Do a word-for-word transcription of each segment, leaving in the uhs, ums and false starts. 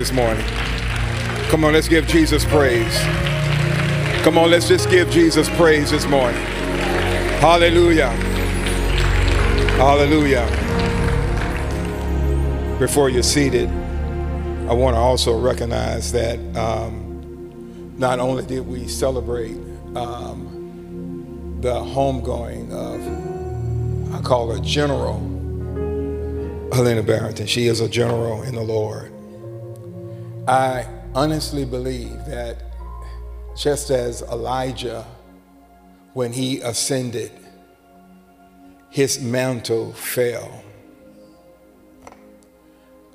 This morning, come on, let's give Jesus praise. Come on, let's just give Jesus praise this morning. Hallelujah. Hallelujah. Before you're seated, I want to also recognize that um, not only did we celebrate um, the homegoing of, I call her General Helena Barrington. She is a general in the Lord. I honestly believe that just as Elijah, when he ascended, his mantle fell.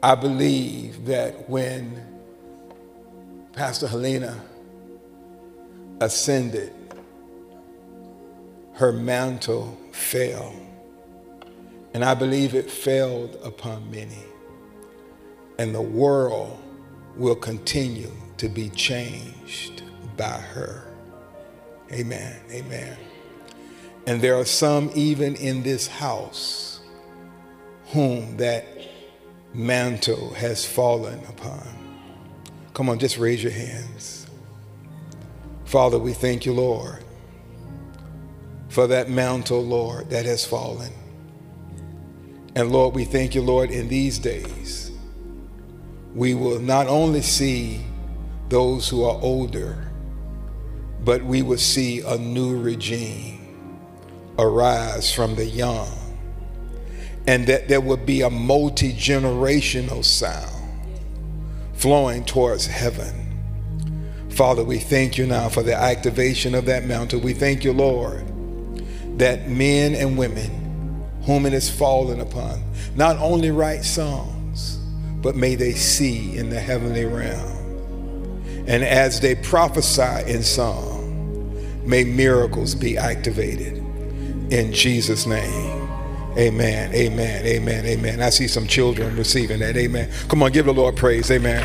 I believe that when Pastor Helena ascended, her mantle fell. And I believe it fell upon many. And the world will continue to be changed by her. Amen, amen. And there are some even in this house whom that mantle has fallen upon. Come on, just raise your hands. Father, we thank you, Lord, for that mantle, Lord, that has fallen. And Lord, we thank you, Lord, in these days, we will not only see those who are older, but we will see a new regime arise from the young, and that there will be a multi-generational sound flowing towards heaven. Father, we thank you now for the activation of that mantle. We thank you, Lord, that men and women whom it has fallen upon not only write songs, but may they see in the heavenly realm. And as they prophesy in song, may miracles be activated. In Jesus' name, amen, amen, amen, amen. I see some children receiving that, amen. Come on, give the Lord praise, amen.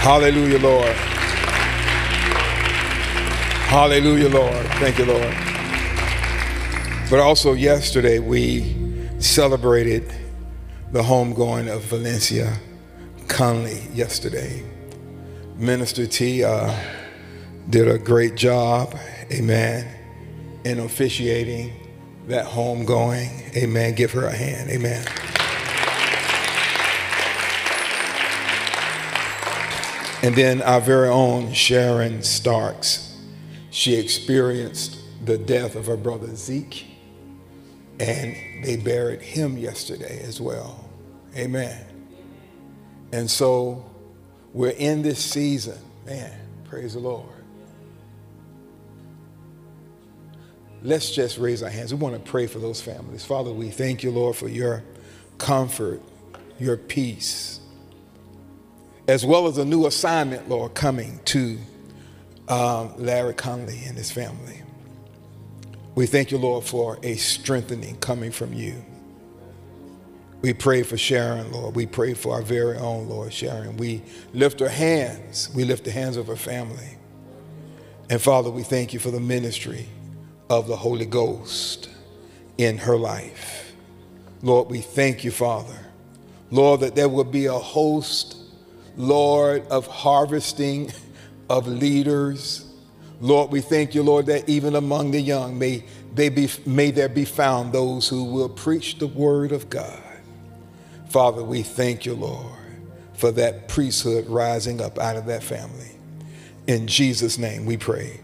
Hallelujah, Lord. Hallelujah, Lord. Thank you, Lord. But also yesterday, we celebrated the homegoing of Valencia Conley yesterday. Minister T uh, did a great job, amen, in officiating that homegoing, amen. Give her a hand, amen. And then our very own Sharon Starks, she experienced the death of her brother Zeke, and they buried him yesterday as well. Amen. And so we're in this season. Man, praise the Lord. Let's just raise our hands. We want to pray for those families. Father, we thank you, Lord, for your comfort, your peace, as well as a new assignment, Lord, coming to um, Larry Conley and his family. We thank you, Lord, for a strengthening coming from you. We pray for Sharon, Lord. We pray for our very own, Lord, Sharon. We lift her hands. We lift the hands of her family. And Father, we thank you for the ministry of the Holy Ghost in her life. Lord, we thank you, Father. Lord, that there will be a host, Lord, of harvesting of leaders. Lord, we thank you, Lord, that even among the young, may, they be, may there be found those who will preach the word of God. Father, we thank you, Lord, for that priesthood rising up out of that family. In Jesus' name we pray.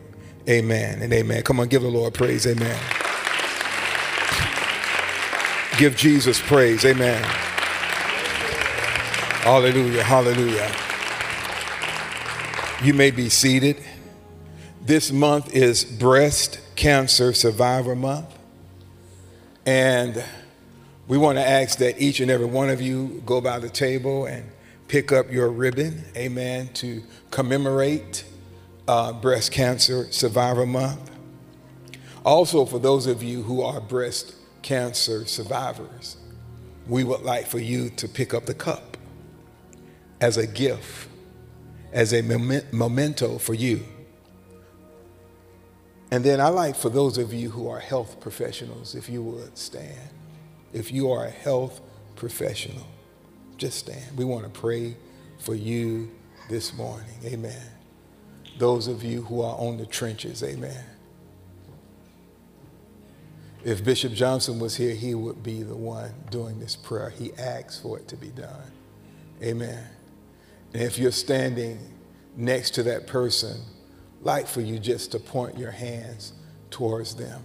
Amen and amen. Come on, give the Lord praise. Amen. Give Jesus praise. Amen. Hallelujah. Hallelujah. You may be seated. This month is Breast Cancer Survivor Month. And we want to ask that each and every one of you go by the table and pick up your ribbon, amen, to commemorate uh, Breast Cancer Survivor Month. Also, for those of you who are breast cancer survivors, we would like for you to pick up the cup as a gift, as a memento for you. And then I like for those of you who are health professionals, if you would stand. If you are a health professional, just stand. We want to pray for you this morning. Amen. Those of you who are on the trenches, amen. If Bishop Johnson was here, he would be the one doing this prayer. He asks for it to be done. Amen. And if you're standing next to that person, I'd like for you just to point your hands towards them.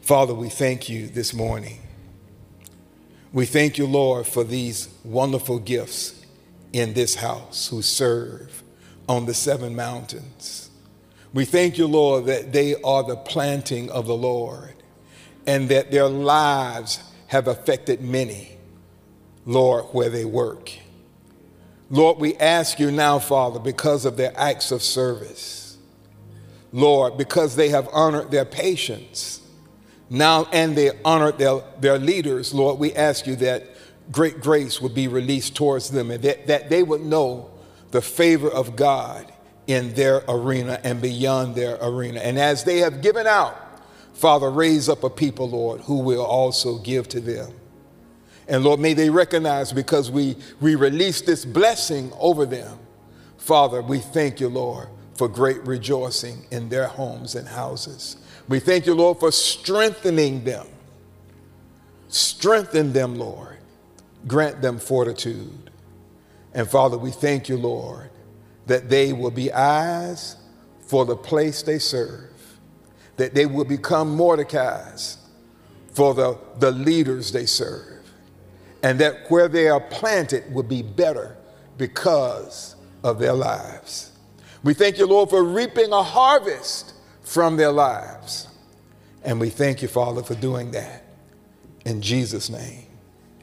Father, we thank you this morning. We thank you, Lord, for these wonderful gifts in this house who serve on the seven mountains. We thank you, Lord, that they are the planting of the Lord, and that their lives have affected many, Lord, where they work. Lord, we ask you now, Father, because of their acts of service, Lord, because they have honored their patience now and they honored their, their leaders, Lord, we ask you that great grace would be released towards them, and that, that they would know the favor of God in their arena and beyond their arena. And as they have given out, Father, raise up a people, Lord, who will also give to them. And Lord, may they recognize, because we, we release this blessing over them. Father, we thank you, Lord, for great rejoicing in their homes and houses. We thank you, Lord, for strengthening them. Strengthen them, Lord. Grant them fortitude. And Father, we thank you, Lord, that they will be eyes for the place they serve, that they will become Mordecai's for the, the leaders they serve, and that where they are planted will be better because of their lives. We thank you, Lord, for reaping a harvest from their lives. And we thank you, Father, for doing that. In Jesus' name,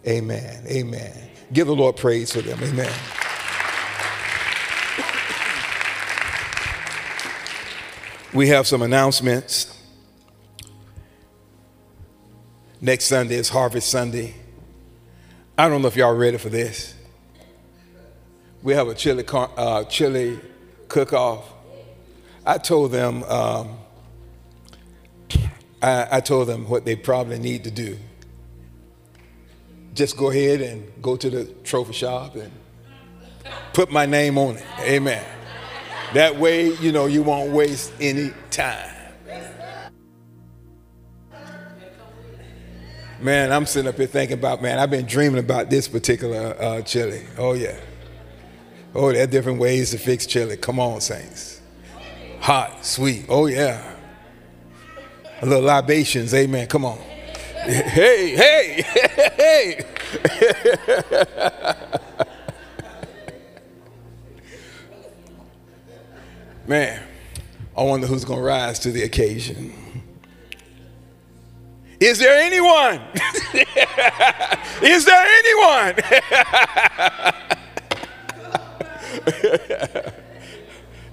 amen, amen. Give the Lord praise for them, amen. We have some announcements. Next Sunday is Harvest Sunday. I don't know if y'all ready for this. We have a chili, uh, chili cook-off. I told them, um, I, I told them what they probably need to do. Just go ahead and go to the trophy shop and put my name on it. Amen. That way, you know, you won't waste any time. Man, I'm sitting up here thinking about, man, I've been dreaming about this particular uh, chili. Oh, yeah. Oh, there are different ways to fix chili. Come on, saints. Hot, sweet. Oh, yeah. A little libations. Amen. Come on. Hey, hey, hey, hey. Man, I wonder who's going to rise to the occasion. Is there anyone? Is there anyone?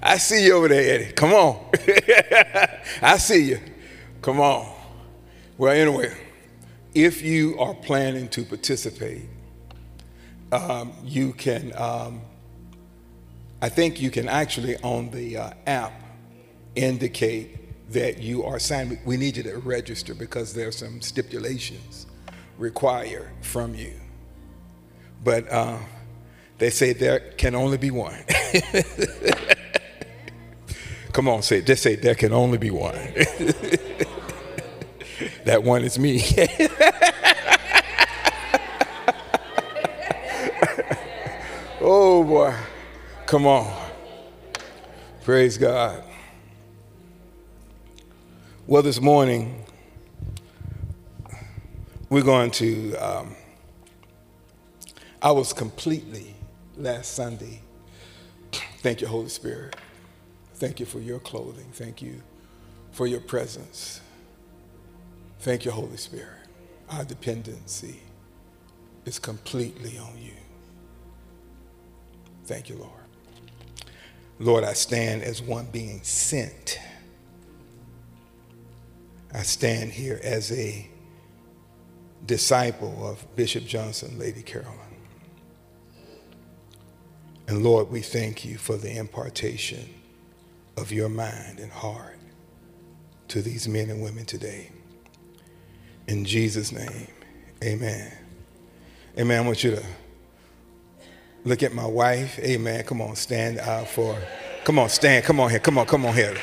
I see you over there, Eddie. Come on. I see you. Come on. Well, anyway, if you are planning to participate, um, you can... Um, I think you can actually on the uh, app indicate that you are signed. We need you to register because there are some stipulations required from you. But uh, they say there can only be one. Come on, say it. Just say there can only be one. That one is me. Oh, boy. Come on. Praise God. Well, this morning, we're going to, um, I was completely last Sunday. Thank you, Holy Spirit. Thank you for your clothing. Thank you for your presence. Thank you, Holy Spirit. Our dependency is completely on you. Thank you, Lord. Lord, I stand as one being sent. I stand here as a disciple of Bishop Johnson, Lady Carolyn. And Lord, we thank you for the impartation of your mind and heart to these men and women today. In Jesus' name, amen. Amen. I want you to Look at my wife. Amen. Come on, stand out for her. Come on, stand. Come on here. Come on, come on here.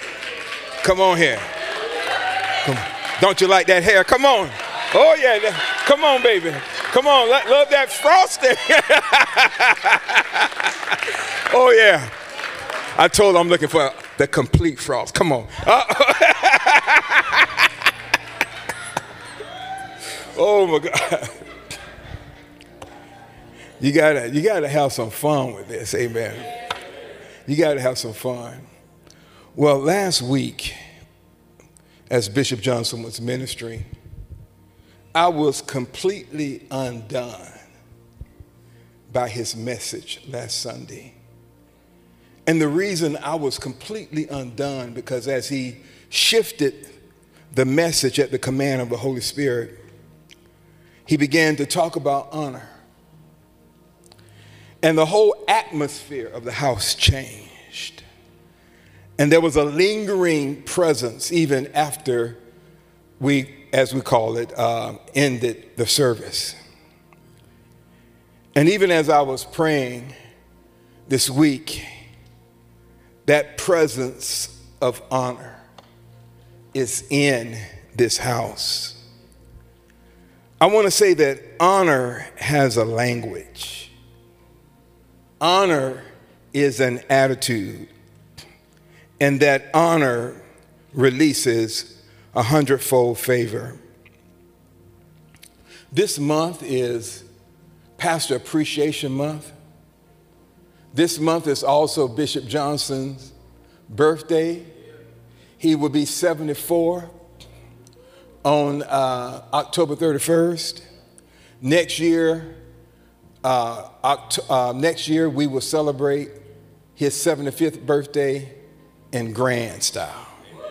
Come on here. Come on. Don't you like that hair? Come on. Oh, yeah. Come on, baby. Come on. Love that frosting. Oh, yeah. I told her I'm looking for the complete frost. Come on. Uh- Oh, my God. You gotta, you gotta have some fun with this, amen. You gotta have some fun. Well, last week, as Bishop Johnson was ministering, I was completely undone by his message last Sunday. And the reason I was completely undone, because as he shifted the message at the command of the Holy Spirit, he began to talk about honor. And the whole atmosphere of the house changed. And there was a lingering presence even after we, as we call it, uh, ended the service. And even as I was praying this week, that presence of honor is in this house. I want to say that honor has a language. Honor is an attitude, and that honor releases a hundredfold favor. This month is Pastor Appreciation Month. This month is also Bishop Johnson's birthday. He will be seventy-four on uh, October thirty-first. Next year, Uh, oct- uh, next year, we will celebrate his seventy-fifth birthday in grand style.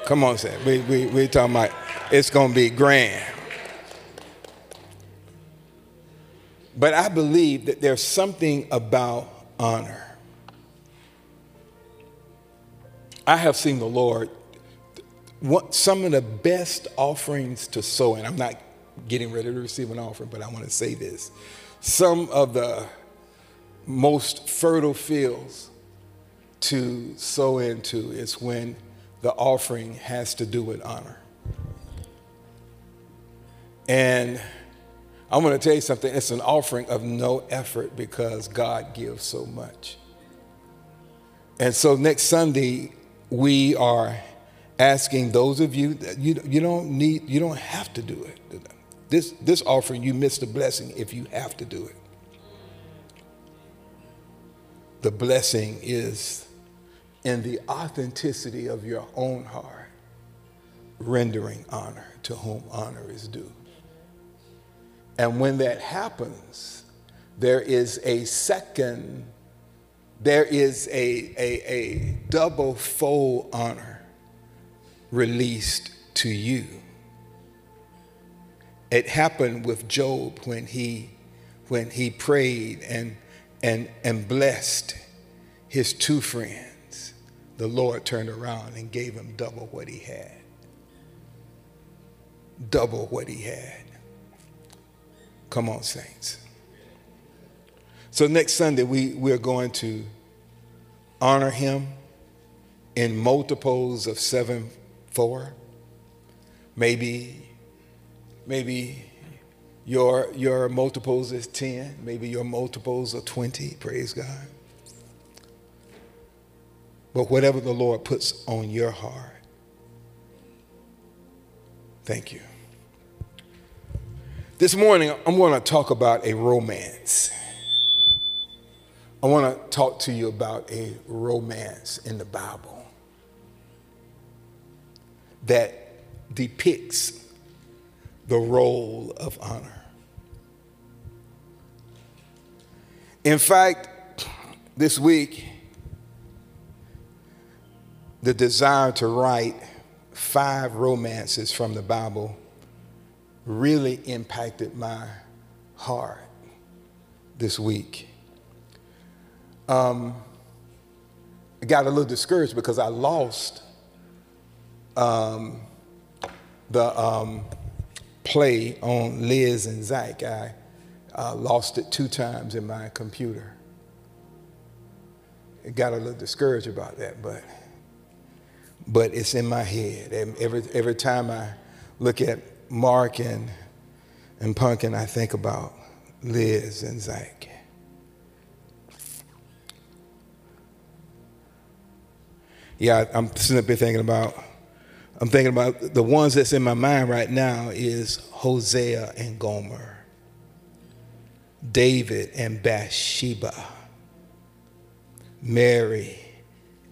Come on, Sam. We, we, we're talking about it's going to be grand. But I believe that there's something about honor. I have seen the Lord, what, some of the best offerings to sow, and I'm not getting ready to receive an offering, but I want to say this. Some of the most fertile fields to sow into is when the offering has to do with honor. And I want to tell you something. It's an offering of no effort because God gives so much. And so next Sunday, we are asking those of you that you, you don't need, you don't have to do it. This, this offering, you miss the blessing if you have to do it. The blessing is in the authenticity of your own heart, rendering honor to whom honor is due. And when that happens, there is a second, there is a, a, a double-fold honor released to you. It happened with Job when he, when he prayed and, and, and blessed his two friends. The Lord turned around and gave him double what he had. Double what he had. Come on, saints. So next Sunday, we, we're going to honor him in multiples of seven, four, maybe Maybe your, your multiples is ten. Maybe your multiples are twenty. Praise God. But whatever the Lord puts on your heart. Thank you. This morning, I'm going to talk about a romance. I want to talk to you about a romance in the Bible that depicts the role of honor. In fact, this week, the desire to write five romances from the Bible really impacted my heart this week. Um, I got a little discouraged because I lost um, the... Um, play on Liz and Zeke. I uh, lost it two times in my computer. got a little discouraged about that, but but it's in my head. And every every time I look at Mark and and Punkin, I think about Liz and Zach. Yeah, I'm simply thinking about, I'm thinking about the ones that's in my mind right now is Hosea and Gomer, David and Bathsheba, Mary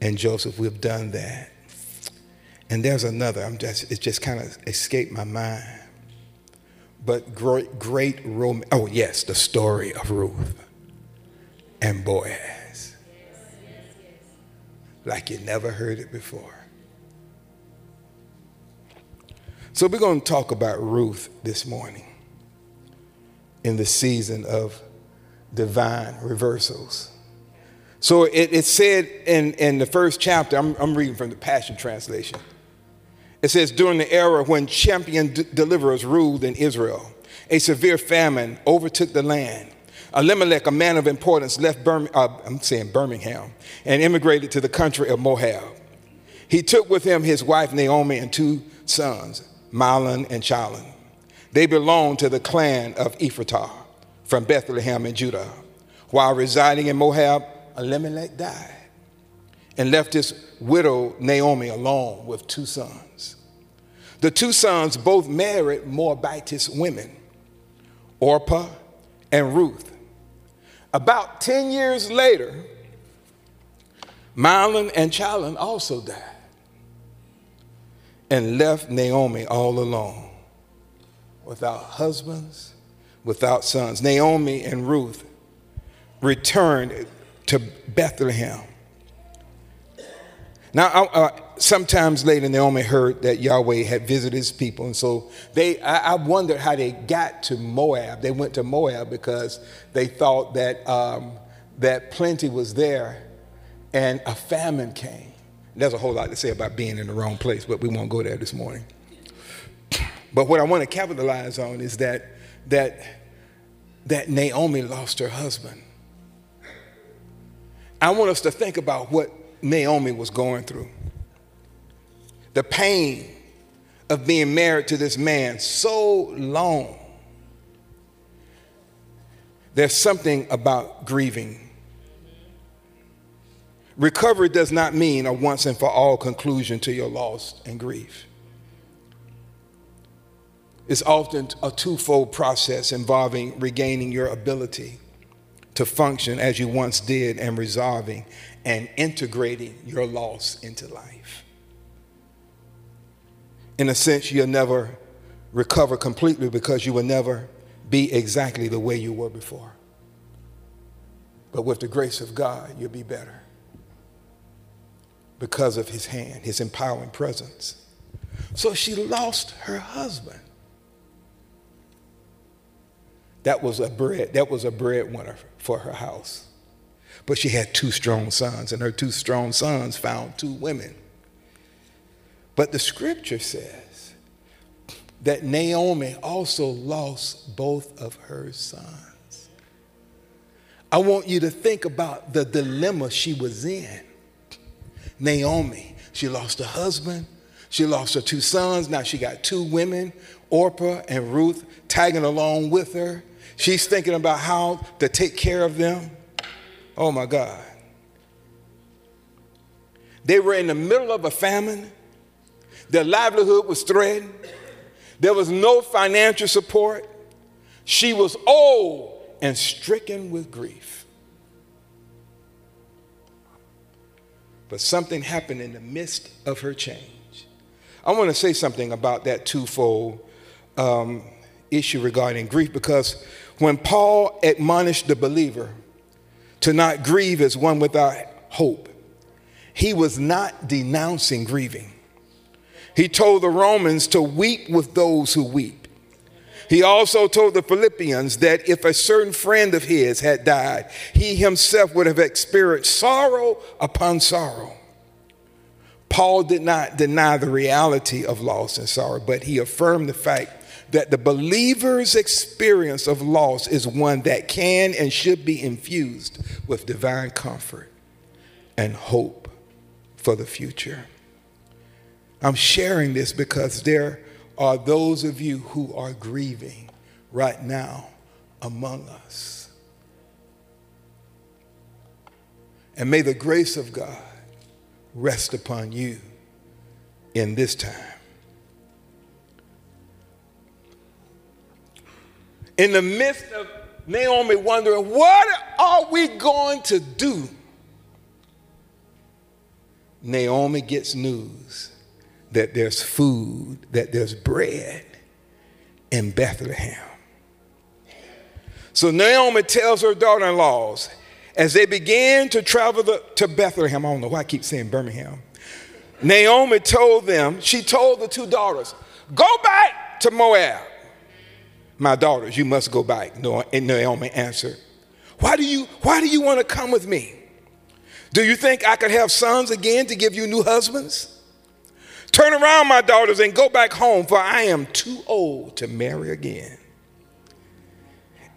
and Joseph. We've done that. And there's another, I'm just, it just kind of escaped my mind. But great, great romance, oh yes, the story of Ruth and Boaz. Like you never heard it before. So we're going to talk about Ruth this morning in the season of divine reversals. So it, it said in, in the first chapter, I'm, I'm reading from the Passion Translation. It says, during the era when champion d- deliverers ruled in Israel, a severe famine overtook the land. Elimelech, a man of importance, left Bir- uh, I'm saying Birmingham and immigrated to the country of Moab. He took with him his wife Naomi and two sons, Mahlon and Chilion. They belonged to the clan of Ephratah from Bethlehem in Judah. While residing in Moab, Elimelech died and left his widow Naomi alone with two sons. The two sons both married Moabitess women, Orpah and Ruth. About ten years later, Mahlon and Chilion also died and left Naomi all alone, without husbands, without sons. Naomi and Ruth returned to Bethlehem. Now, uh, sometimes later, Naomi heard that Yahweh had visited his people. And so they, I, I wondered how they got to Moab. They went to Moab because they thought that, um, that plenty was there and a famine came. There's a whole lot to say about being in the wrong place, but we won't go there this morning. But what I want to capitalize on is that, that, that Naomi lost her husband. I want us to think about what Naomi was going through. The pain of being married to this man so long. There's something about grieving. Recovery does not mean a once and for all conclusion to your loss and grief. It's often a twofold process involving regaining your ability to function as you once did and resolving and integrating your loss into life. In a sense, you'll never recover completely because you will never be exactly the way you were before. But with the grace of God, you'll be better because of his hand, his empowering presence. So she lost her husband. That was a bread, that was a breadwinner for her house. But she had two strong sons, and her two strong sons found two women. But the scripture says that Naomi also lost both of her sons. I want you to think about the dilemma she was in. Naomi, she lost her husband, she lost her two sons, now she got two women, Orpah and Ruth, tagging along with her. She's thinking about how to take care of them. Oh, my God. They were in the middle of a famine. Their livelihood was threatened. There was no financial support. She was old and stricken with grief. But something happened in the midst of her change. I want to say something about that twofold um, issue regarding grief, because when Paul admonished the believer to not grieve as one without hope, he was not denouncing grieving. He told the Romans to weep with those who weep. He also told the Philippians that if a certain friend of his had died, he himself would have experienced sorrow upon sorrow. Paul did not deny the reality of loss and sorrow, but he affirmed the fact that the believer's experience of loss is one that can and should be infused with divine comfort and hope for the future. I'm sharing this because there are those of you who are grieving right now among us. And may the grace of God rest upon you in this time. In the midst of Naomi wondering, what are we going to do? Naomi gets news that there's food, that there's bread in Bethlehem. So Naomi tells her daughter-in-laws, as they began to travel the, to Bethlehem, I don't know why I keep saying Birmingham. Naomi told them, she told the two daughters, go back to Moab. My daughters, you must go back. And Naomi answered, why do you, why do you want to come with me? Do you think I could have sons again to give you new husbands? Turn around, my daughters, and go back home, for I am too old to marry again.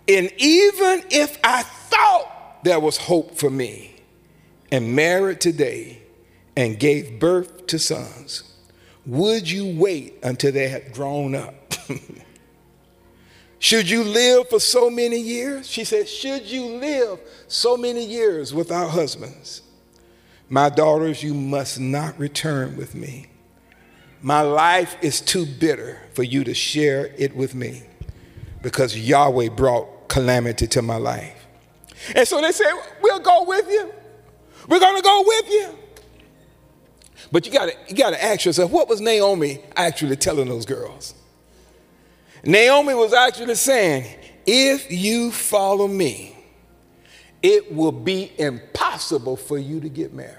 And even if I thought there was hope for me and married today and gave birth to sons, would you wait until they had grown up? Should you live for so many years? She said, should you live so many years without husbands? My daughters, you must not return with me. My life is too bitter for you to share it with me, because Yahweh brought calamity to my life. And so they said, we'll go with you. We're going to go with you. But you got to you got to ask yourself, what was Naomi actually telling those girls? Naomi was actually saying, if you follow me, it will be impossible for you to get married.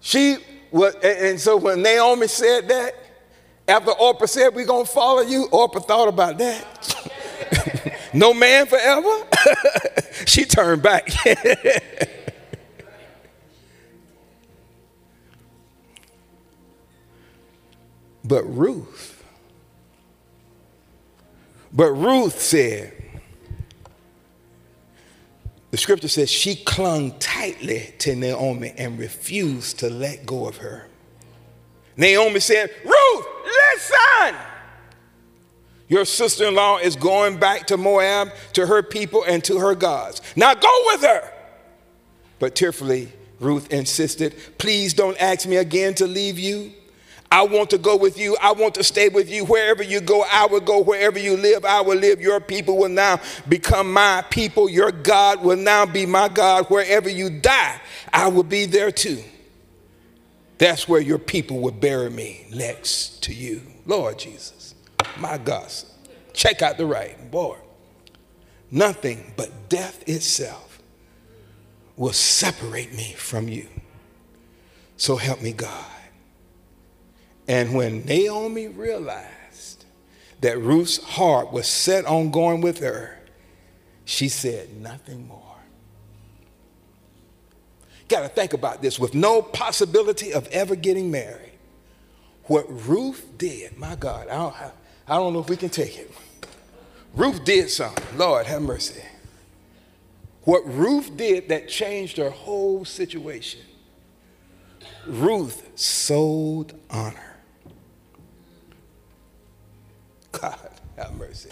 She was, and so when Naomi said that, after Orpah said, we're going to follow you, Orpah thought about that. No man forever. She turned back. But Ruth, but Ruth said, the scripture says she clung tightly to Naomi and refused to let go of her. Naomi said, Ruth, listen. Your sister-in-law is going back to Moab, to her people and to her gods. Now go with her. But tearfully, Ruth insisted, please don't ask me again to leave you. I want to go with you. I want to stay with you. Wherever you go, I will go. Wherever you live, I will live. Your people will now become my people. Your God will now be my God. Wherever you die, I will be there too. That's where your people will bury me, next to you. Lord Jesus, my God, check out the writing, boy. Nothing but death itself will separate me from you. So help me, God. And when Naomi realized that Ruth's heart was set on going with her, she said nothing more. Got to think about this. With no possibility of ever getting married, what Ruth did, my God, I don't, I don't know if we can take it. Ruth did something. Lord, have mercy. What Ruth did that changed her whole situation. Ruth sold honor. God, have mercy.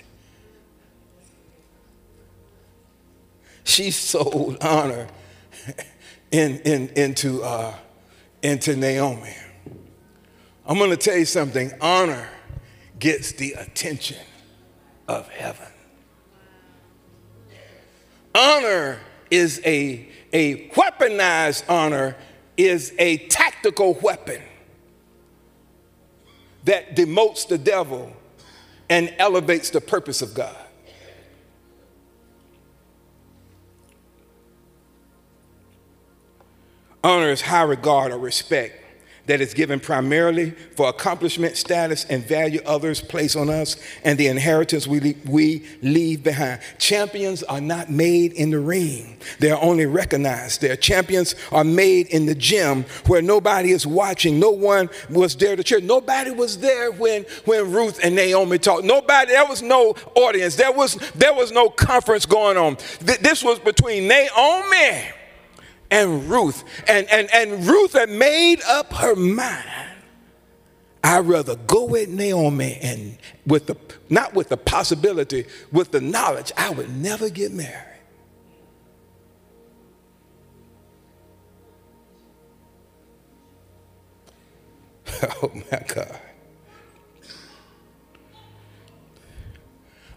She sold honor in, in, into, uh, into Naomi. I'm going to tell you something. Honor gets the attention of heaven. Honor is a, a weaponized honor, is a tactical weapon that demotes the devil and elevates the purpose of God. Honor is high regard or respect that is given primarily for accomplishment, status, and value others place on us, and the inheritance we leave, we leave behind. Champions are not made in the ring. They are only recognized there. Champions are made in the gym where nobody is watching. No one was there to cheer. Nobody was there when, when Ruth and Naomi talked. Nobody, there was no audience. There was, there was no conference going on. Th- this was between Naomi and Ruth. And, and, and Ruth had made up her mind. I'd rather go with Naomi, and with the, not with the possibility, with the knowledge I would never get married. Oh my God.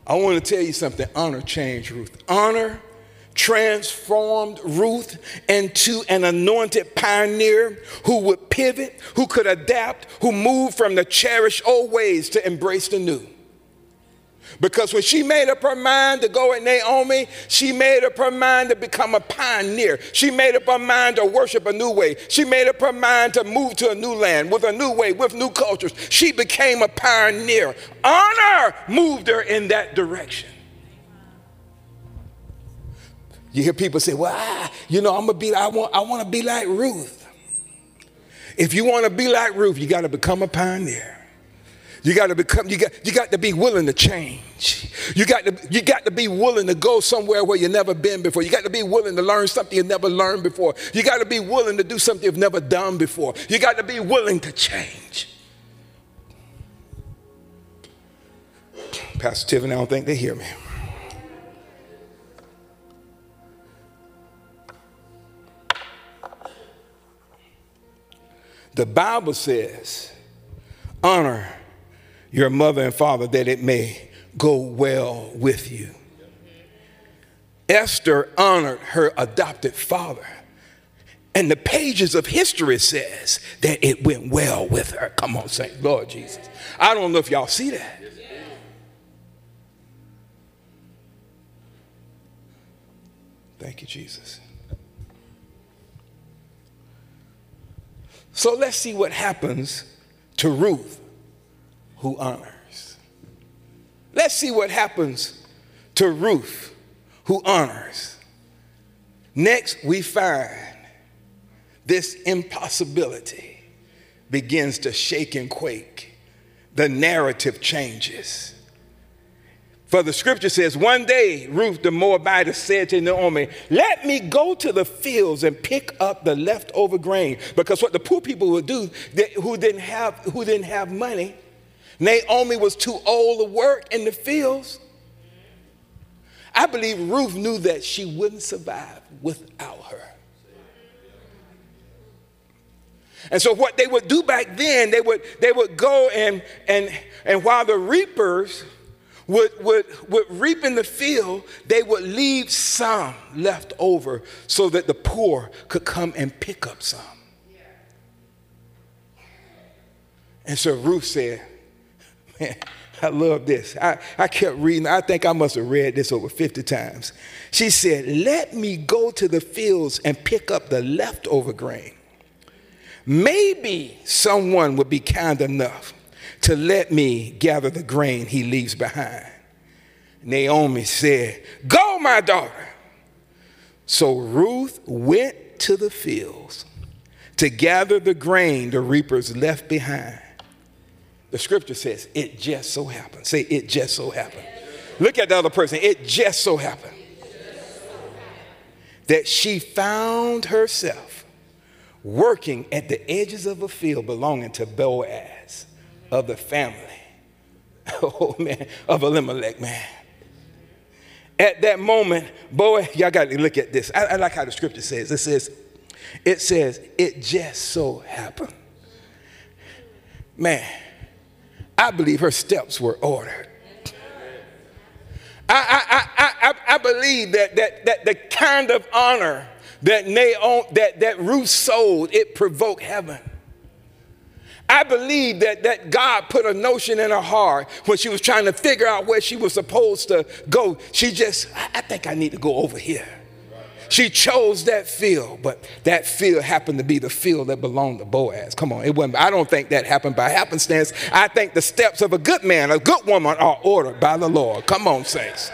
I want to tell you something. Honor changed Ruth. Honor transformed Ruth into an anointed pioneer who would pivot, who could adapt, who moved from the cherished old ways to embrace the new. Because when she made up her mind to go with Naomi, she made up her mind to become a pioneer. She made up her mind to worship a new way. She made up her mind to move to a new land with a new way, with new cultures. She became a pioneer. Honor moved her in that direction. You hear people say, well, I, you know, I'm gonna be, I want, I want to be like Ruth. If you want to be like Ruth, you got to become a pioneer. You got to become, you got, you got to be willing to change. You got to, you got to be willing to go somewhere where you've never been before. You got to be willing to learn something you've never learned before. You got to be willing to do something you've never done before. You got to be willing to change. Pastor Tiffany, I don't think they hear me. The Bible says, honor your mother and father that it may go well with you. Esther honored her adopted father. And the pages of history says that it went well with her. Come on, Saint Lord Jesus. I don't know if y'all see that. Thank you, Jesus. So let's see what happens to Ruth, who honors. Let's see what happens to Ruth, who honors. Next, we find this impossibility begins to shake and quake. The narrative changes. For the scripture says, one day Ruth the Moabitess said to Naomi, let me go to the fields and pick up the leftover grain. Because what the poor people would do, they, who, didn't have, who didn't have money, Naomi was too old to work in the fields. I believe Ruth knew that she wouldn't survive without her. And so what they would do back then, they would, they would go and, and, and while the reapers Would, would, would reap in the field, they would leave some left over so that the poor could come and pick up some. Yeah. And so Ruth said, man, I love this. I, I kept reading. I think I must have read this over fifty times. She said, let me go to the fields and pick up the leftover grain. Maybe someone would be kind enough to let me gather the grain he leaves behind. Naomi said, go, my daughter. So Ruth went to the fields to gather the grain the reapers left behind. The scripture says, it just so happened. Say, it just so happened. Look at the other person. It just so happened that she found herself working at the edges of a field belonging to Boaz, of the family, oh man, of Elimelech, man. At that moment, boy, y'all got to look at this. I, I like how the scripture says. It says, it says, it just so happened. Man, I believe her steps were ordered. I, I, I, I, I believe that, that, that the kind of honor that Naomi, that, that Ruth sold, it provoked heaven. I believe that, that God put a notion in her heart when she was trying to figure out where she was supposed to go. She just, I, I think I need to go over here. she chose that field, but that field happened to be the field that belonged to Boaz. Come on, it wasn't. I don't think that happened by happenstance. I think the steps of a good man, a good woman are ordered by the Lord. Come on, saints.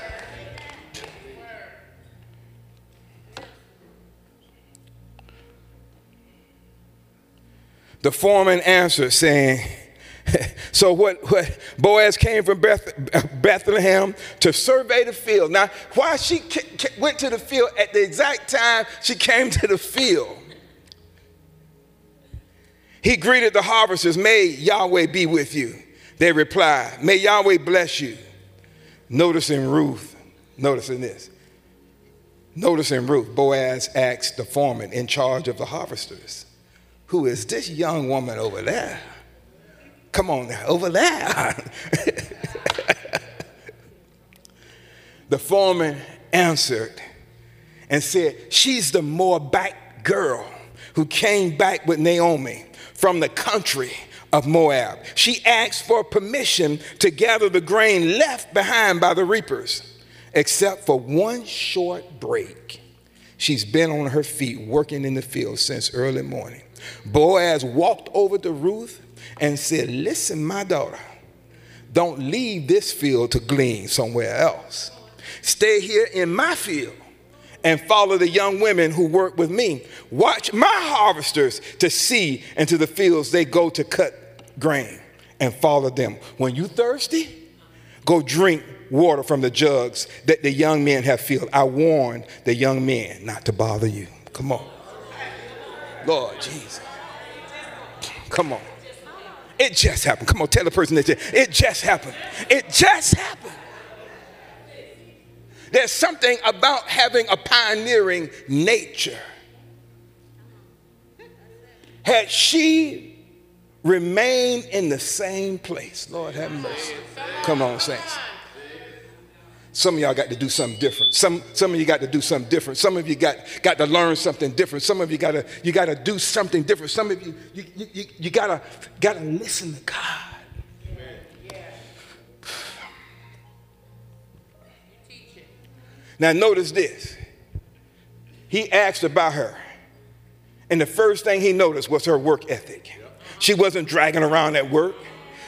The foreman answered, saying, so what, what Boaz came from Beth, Bethlehem to survey the field. Now, why she went to the field at the exact time she came to the field. He greeted the harvesters, may Yahweh be with you. They replied, may Yahweh bless you. Noticing Ruth, noticing this. Noticing Ruth, Boaz asked the foreman in charge of the harvesters, who is this young woman over there? Come on now, over there. The foreman answered and said, she's the Moabite girl who came back with Naomi from the country of Moab. She asked for permission to gather the grain left behind by the reapers, except for one short break. She's been on her feet working in the field since early morning. Boaz walked over to Ruth and said, listen, my daughter, don't leave this field to glean somewhere else. Stay here in my field and follow the young women who work with me. Watch my harvesters to see into the fields they go to cut grain, and follow them. When you thirsty, go drink water from the jugs that the young men have filled. I warned the young men not to bother you. Come on. Lord Jesus. Come on. It just happened. Come on, tell the person that it just happened. It just happened. There's something about having a pioneering nature. Had she remained in the same place, Lord have mercy. Come on, saints. Some of y'all got to do something different. Some, some of you got to do something different. Some of you got, got to learn something different. Some of you got to, you got to do something different. Some of you, you, you, you, you got to, got to listen to God. Amen. Yeah. Now notice this. He asked about her. And the first thing he noticed was her work ethic. She wasn't dragging around at work.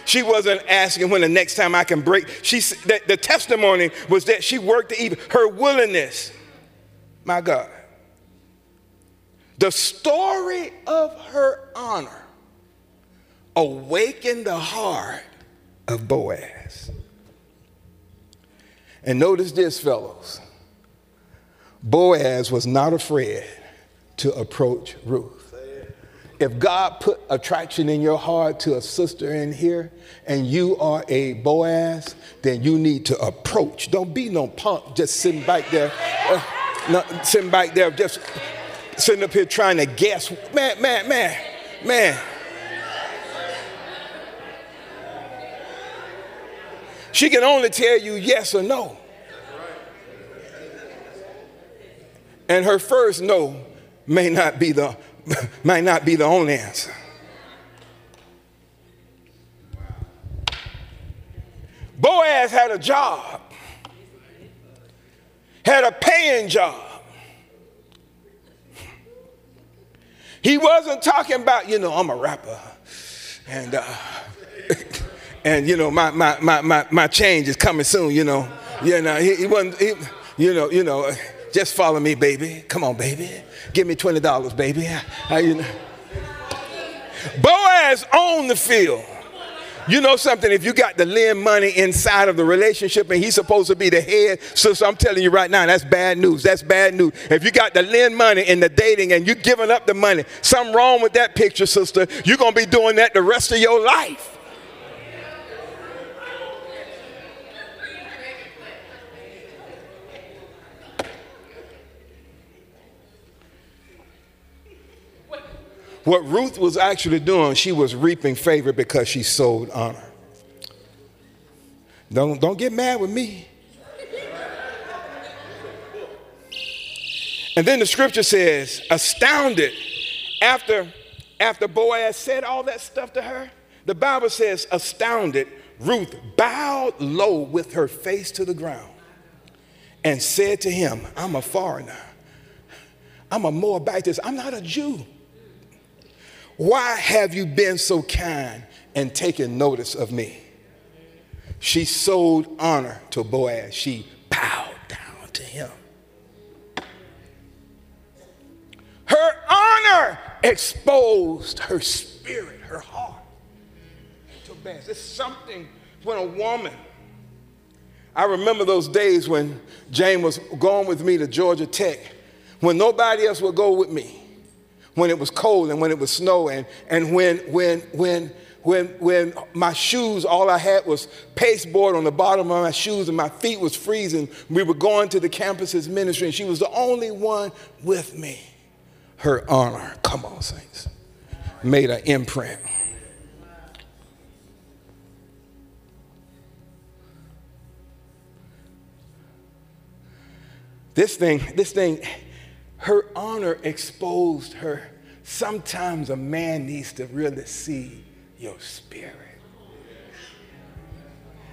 She wasn't asking when the next time I can break. She, the, the testimony was that she worked to eat. Her willingness, my God. The story of her honor awakened the heart of Boaz. And notice this, fellows. Boaz was not afraid to approach Ruth. If God put attraction in your heart to a sister in here and you are a Boaz, then you need to approach. Don't be no punk just sitting back there, uh, not sitting back there, just sitting up here trying to guess. Man, man, man, man. She can only tell you yes or no. And her first no may not be the might not be the only answer. Boaz had a job, had a paying job. He wasn't talking about, you know, I'm a rapper, and uh, and you know my my my my my change is coming soon. You know, you know he, he wasn't. He, you know, you know. Just follow me, baby. Come on, baby. Give me twenty dollars, baby. How you know? Boaz owned the field. You know something? If you got to lend money inside of the relationship and he's supposed to be the head, so, so I'm telling you right now, that's bad news. That's bad news. If you got to lend money in the dating and you're giving up the money, something wrong with that picture, sister. You're going to be doing that the rest of your life. What Ruth was actually doing, she was reaping favor because she sold honor. Don't, don't get mad with me. And then the scripture says, astounded, after, after Boaz said all that stuff to her, the Bible says, astounded, Ruth bowed low with her face to the ground and said to him, I'm a foreigner. I'm a Moabitess. I'm not a Jew. Why have you been so kind and taken notice of me? She sold honor to Boaz. She bowed down to him. Her honor exposed her spirit, her heart to Boaz. It's something when a woman, I remember those days when Jane was going with me to Georgia Tech, when nobody else would go with me, when it was cold and when it was snow, and, and when, when, when, when, when my shoes, all I had was pasteboard on the bottom of my shoes and my feet was freezing. We were going to the campus's ministry and she was the only one with me. Her honor, come on saints, made an imprint. This thing, this thing, her honor exposed her. Sometimes a man needs to really see your spirit.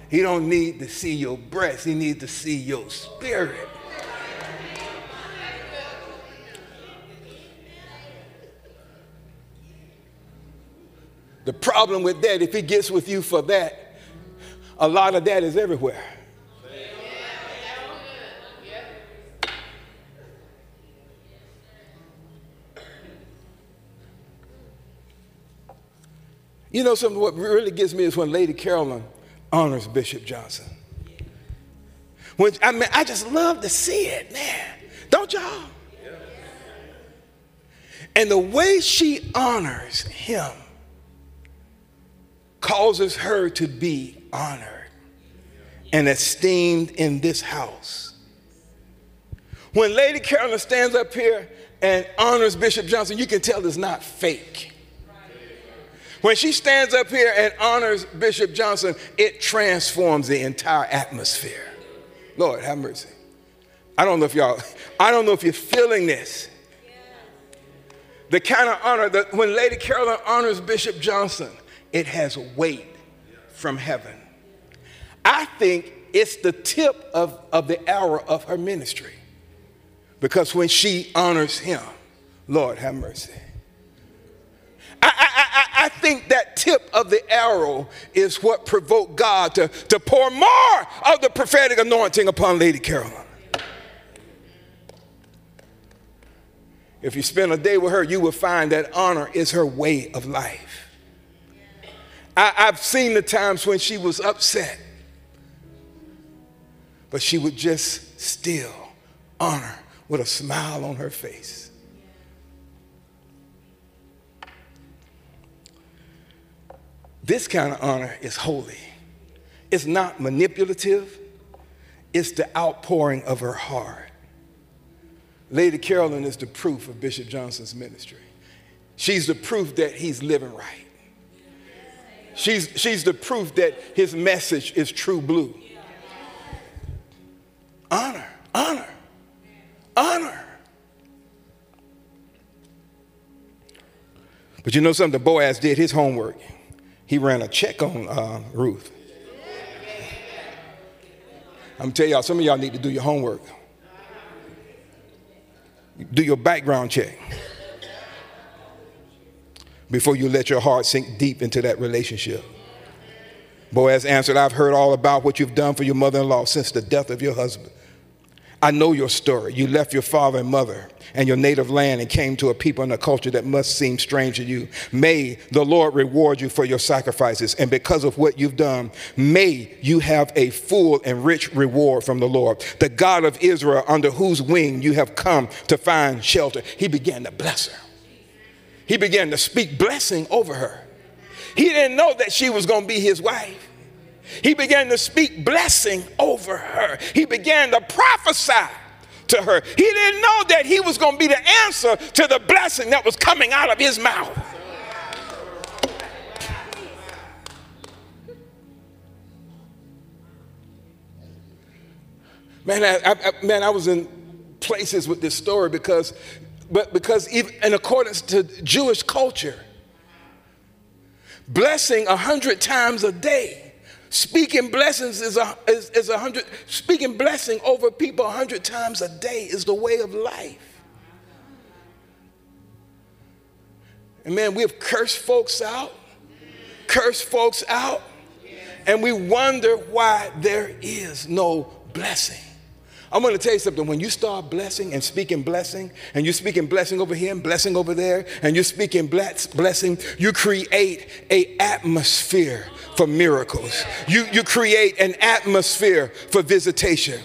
He don't need to see your breasts. He needs to see your spirit. The problem with that, if he gets with you for that, a lot of that is everywhere. You know, something what really gets me is when Lady Carolyn honors Bishop Johnson. When, I mean, I just love to see it, man. Don't y'all? Yeah. And the way she honors him causes her to be honored and esteemed in this house. When Lady Carolyn stands up here and honors Bishop Johnson, you can tell it's not fake. When she stands up here and honors Bishop Johnson, it transforms the entire atmosphere. Lord, have mercy. I don't know if y'all, I don't know if you're feeling this. The kind of honor that when Lady Carolyn honors Bishop Johnson, it has weight from heaven. I think it's the tip of, of the arrow of her ministry. Because when she honors him, Lord, have mercy. I, I, I, I think that tip of the arrow is what provoked God to, to pour more of the prophetic anointing upon Lady Carolyn. If you spend a day with her, you will find that honor is her way of life. I, I've seen the times when she was upset, but she would just still honor with a smile on her face. This kind of honor is holy. It's not manipulative. It's the outpouring of her heart. Lady Carolyn is the proof of Bishop Johnson's ministry. She's the proof that he's living right. She's, she's the proof that his message is true blue. Honor, honor, honor. But you know something? Boaz did his homework. He ran a check on uh, Ruth. I'm telling y'all, some of y'all need to do your homework. Do your background check before you let your heart sink deep into that relationship. Boaz answered, I've heard all about what you've done for your mother-in-law since the death of your husband. I know your story. You left your father and mother and your native land and came to a people and a culture that must seem strange to you. May the Lord reward you for your sacrifices, and because of what you've done, may you have a full and rich reward from the Lord, the God of Israel, under whose wing you have come to find shelter. He began to bless her. He began to speak blessing over her. He didn't know that she was going to be his wife. He began to speak blessing over her. He began to prophesy to her. He didn't know that he was going to be the answer to the blessing that was coming out of his mouth. Man, I, I, I, man, I was in places with this story because, but because even in accordance to Jewish culture, blessing a hundred times a day. Speaking blessings is a, is, is a hundred, speaking blessing over people a hundred times a day is the way of life. And man, we have cursed folks out, cursed folks out, and we wonder why there is no blessing. I'm going to tell you something. When you start blessing and speaking blessing, and you're speaking blessing over here and blessing over there, and you're speaking blessing, you create an atmosphere for miracles. You, you create an atmosphere for visitation.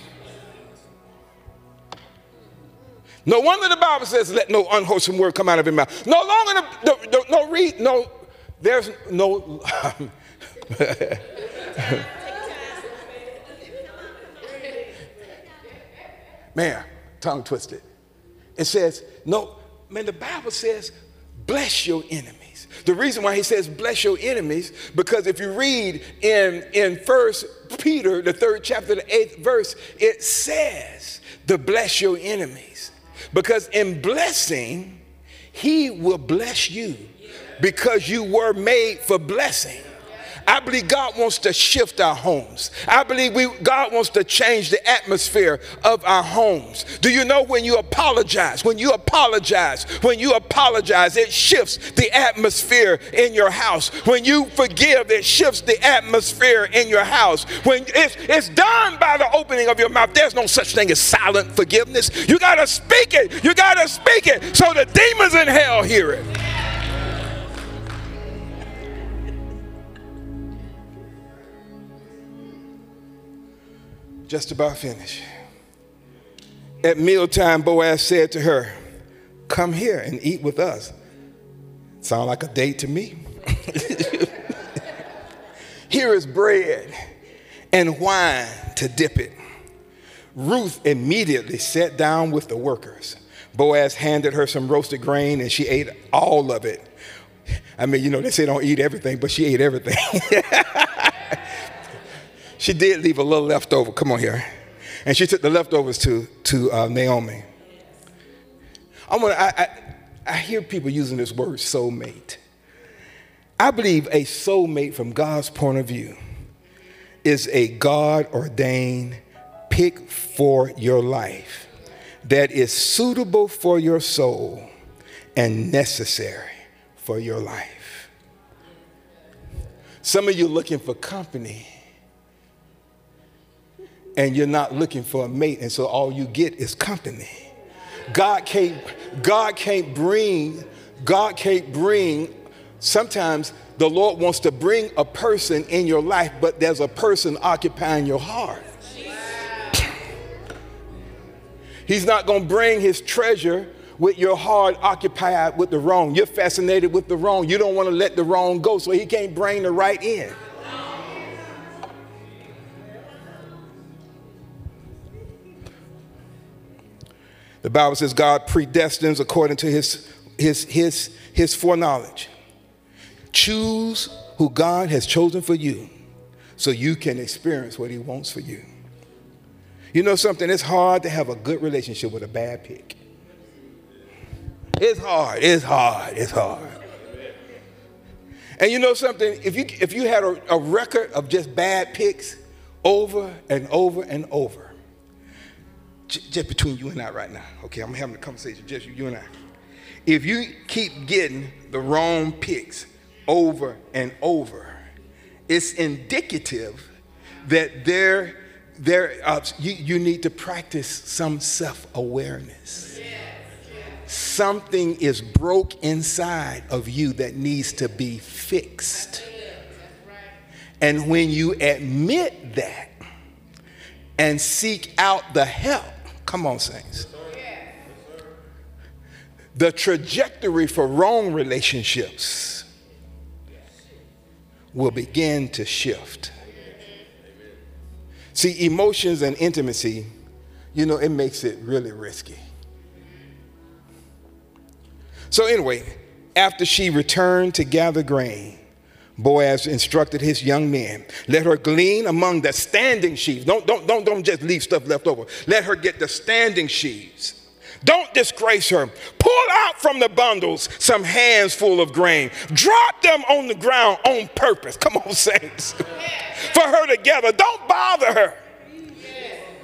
No wonder the Bible says, let no unwholesome word come out of your mouth. No longer, the, the, the, no read, no, there's no. Man, tongue twisted. It says, no, man, the Bible says, bless your enemies. The reason why he says bless your enemies, because if you read in, in First Peter, the third chapter, the eighth verse, it says to bless your enemies. Because in blessing, he will bless you because you were made for blessing. I believe God wants to shift our homes. I believe we, God wants to change the atmosphere of our homes. Do you know when you apologize, when you apologize, when you apologize, it shifts the atmosphere in your house. When you forgive, it shifts the atmosphere in your house. When it's, it's done by the opening of your mouth, there's no such thing as silent forgiveness. You got to speak it. You got to speak it so the demons in hell hear it. Just about finished. At mealtime, Boaz said to her, come here and eat with us. Sound like a date to me. Here is bread and wine to dip it. Ruth immediately sat down with the workers. Boaz handed her some roasted grain and she ate all of it. I mean, you know, they say don't eat everything, but she ate everything. She did leave a little leftover. Come on here. And she took the leftovers to, to uh, Naomi. I, wanna, I, I, I hear people using this word soulmate. I believe a soulmate from God's point of view is a God-ordained pick for your life that is suitable for your soul and necessary for your life. Some of you looking for company, and you're not looking for a mate, and so all you get is company. God can't, God can't bring, God can't bring, sometimes the Lord wants to bring a person in your life, but there's a person occupying your heart. He's not going to bring his treasure with your heart occupied with the wrong. You're fascinated with the wrong. You don't want to let the wrong go, so he can't bring the right in. The Bible says God predestines according to his, his, his, his foreknowledge. Choose who God has chosen for you so you can experience what he wants for you. You know something? It's hard to have a good relationship with a bad pick. It's hard. It's hard. It's hard. And you know something? If you, if you had a, a record of just bad picks over and over and over, just between you and I right now, okay, I'm having a conversation, just you and I. If you keep getting the wrong picks over and over, it's indicative that there, there, uh, you, you need to practice some self-awareness. Yes, yes. Something is broke inside of you that needs to be fixed. That's it. That's right. And when you admit that and seek out the help, come on, saints. The trajectory for wrong relationships will begin to shift. See, emotions and intimacy, you know, it makes it really risky. So anyway, after she returned to gather grain, Boaz instructed his young men, let her glean among the standing sheaves. Don't, don't, don't, don't just leave stuff left over. Let her get the standing sheaves. Don't disgrace her. Pull out from the bundles some hands full of grain. Drop them on the ground on purpose. Come on, saints. For her to gather. Don't bother her.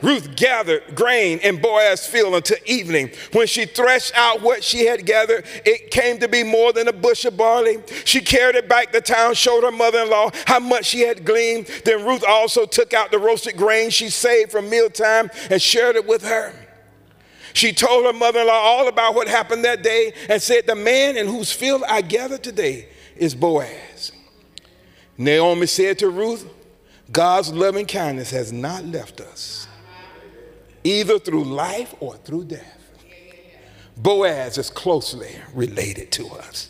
Ruth gathered grain in Boaz's field until evening. When she threshed out what she had gathered, it came to be more than a bushel of barley. She carried it back to town, showed her mother-in-law how much she had gleaned. Then Ruth also took out the roasted grain she saved from mealtime and shared it with her. She told her mother-in-law all about what happened that day and said, "The man in whose field I gathered today is Boaz." Naomi said to Ruth, "God's loving kindness has not left us, either through life or through death." Boaz is closely related to us.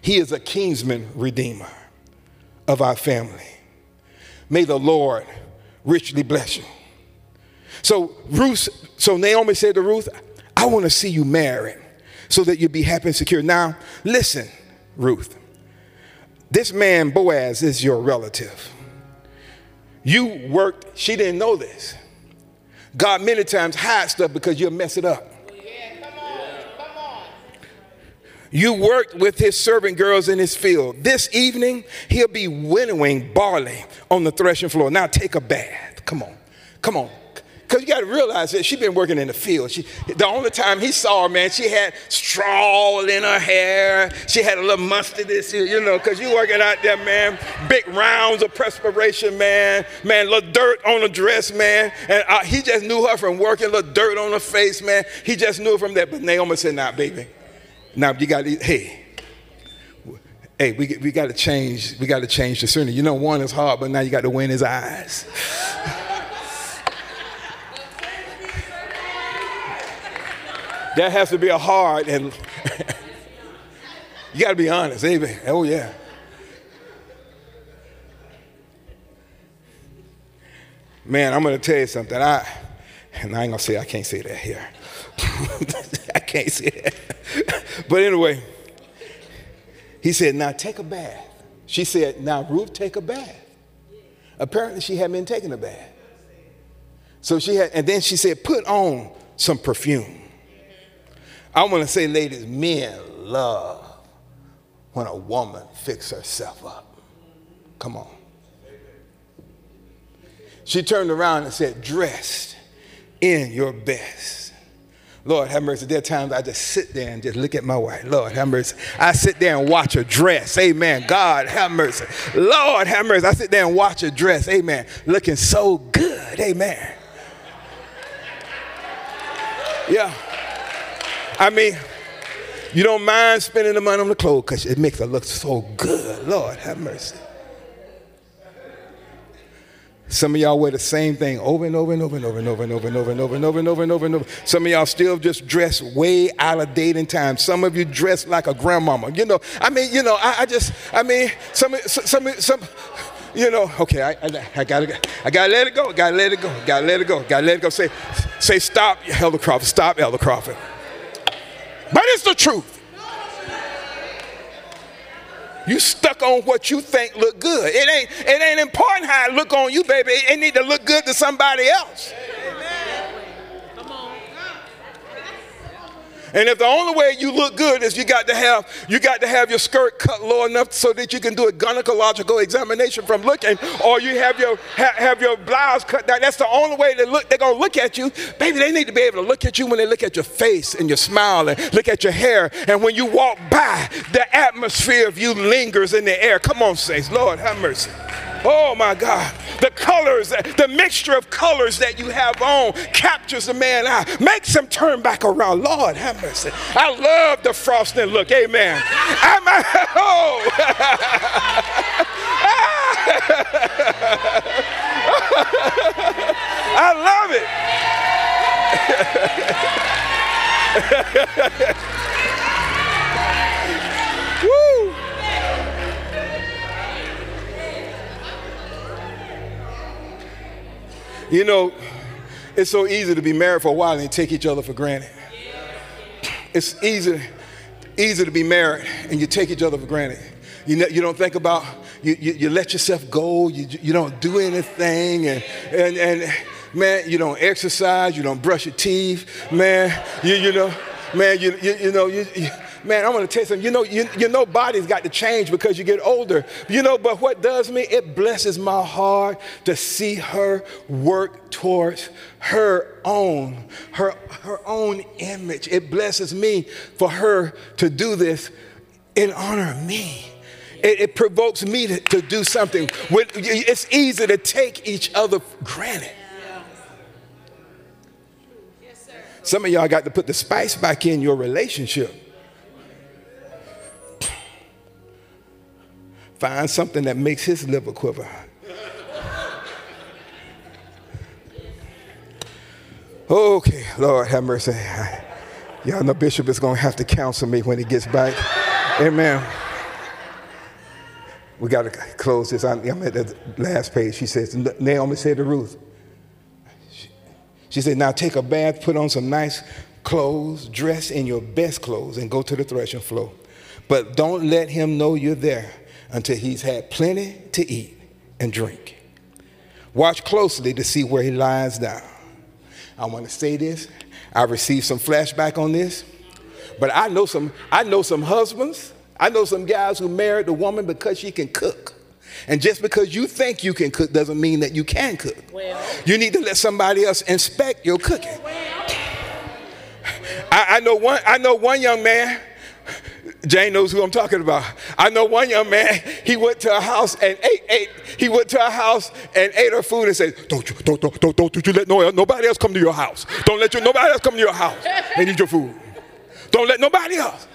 He is a kinsman redeemer of our family. May the Lord richly bless you. So Ruth, so Naomi said to Ruth, "I want to see you married so that you'll be happy and secure." Now, listen, Ruth, this man Boaz is your relative. You worked, she didn't know this. God many times hides stuff because you'll mess it up. Yeah, come on, come on. You worked with his servant girls in his field. This evening, he'll be winnowing barley on the threshing floor. Now take a bath. Come on, come on. Because you got to realize that she's been working in the field. She, the only time he saw her, man, she had straw in her hair. She had a little mustard this year, you know, because you working out there, man. Big rounds of perspiration, man. Man, little dirt on her dress, man. And uh, he just knew her from working, little dirt on her face, man. He just knew her from that. But Naomi said, "Nah, baby. Now nah, you got to, hey. Hey, we, we got to change. We got to change the scenery. You know, one is hard, but now you got to win his eyes." That has to be a hard, and you got to be honest, amen. Oh, yeah. Man, I'm going to tell you something. I, and I ain't going to say, I can't say that here. I can't say that. But anyway, he said, "Now take a bath." She said, "Now Ruth, take a bath." Apparently, she hadn't been taking a bath. So she had, and then she said, "Put on some perfume." I want to say, ladies, men love when a woman fixes herself up. Come on. She turned around and said, "Dressed in your best." Lord, have mercy. There are times I just sit there and just look at my wife. Lord, have mercy. I sit there and watch her dress. Amen. God, have mercy. Lord, have mercy. I sit there and watch her dress. Amen. Looking so good. Amen. Yeah. I mean, you don't mind spending the money on the clothes because it makes her look so good. Lord, have mercy. Some of y'all wear the same thing over and over and over and over and over and over and over and over and over and over and over and over. Some of y'all still just dress way out of date and time. Some of you dress like a grandmama. You know, I mean, you know, I just, I mean, some, some, some, you know, okay, I, I gotta, I gotta let it go. Gotta let it go. Gotta let it go. Gotta let it go. Say, say, stop, Elder Crawford. Stop, Elder Crawford. But it's the truth. You stuck on what you think look good. It ain't, it ain't important how it look on you, baby. It, it need to look good to somebody else. Amen. Come on. And if the only way you look good is you got to have, you got to have your skirt cut low enough so that you can do a gynecological examination from looking, or you have your, have, have your blouse cut down. That's the only way they look, they're going to look at you. Baby, they need to be able to look at you when they look at your face and your smile and look at your hair. And when you walk by, the atmosphere of you lingers in the air. Come on, saints. Lord, have mercy. Oh, my God. The colors, the mixture of colors that you have on captures the man's eye. Makes him turn back around. Lord, have mercy. I love the frosting look. Amen. I'm a, oh. I love it. Woo. You know, it's so easy to be married for a while and take each other for granted. It's easy, easy to be married and you take each other for granted. You know, you don't think about, you, you, you let yourself go, you, you don't do anything, and, and, and man, you don't exercise, you don't brush your teeth, man, you, you know, man, you, you, you know, you, you, man, I want to tell you something. You know, you, you know, bodies got to change because you get older. You know, but what does me? It blesses my heart to see her work towards her own, her, her own image. It blesses me for her to do this in honor of me. It, it provokes me to, to do something. It's easy to take each other for granted. Some of y'all got to put the spice back in your relationship. Find something that makes his liver quiver. Okay, Lord have mercy. Y'all know Bishop is going to have to counsel me when he gets back. Amen. We got to close this. I'm at the last page. She says, Naomi said to Ruth, she said, now take a bath, put on some nice clothes, dress in your best clothes, and go to the threshing floor. But don't let him know you're there until he's had plenty to eat and drink. Watch closely to see where he lies down. I want to say this. I received some flashback on this. But I know some, I know some husbands. I know some guys who married a woman because she can cook. And just because you think you can cook doesn't mean that you can cook. Well, you need to let somebody else inspect your cooking. Well, I, I know one. I know one young man. Jane knows who I'm talking about. I know one young man. He went to a house and ate. ate he went to a house and ate her food and said, "Don't you, don't, don't, don't, don't you let no, nobody else come to your house. Don't let you, nobody else come to your house and eat your food. Don't let nobody else."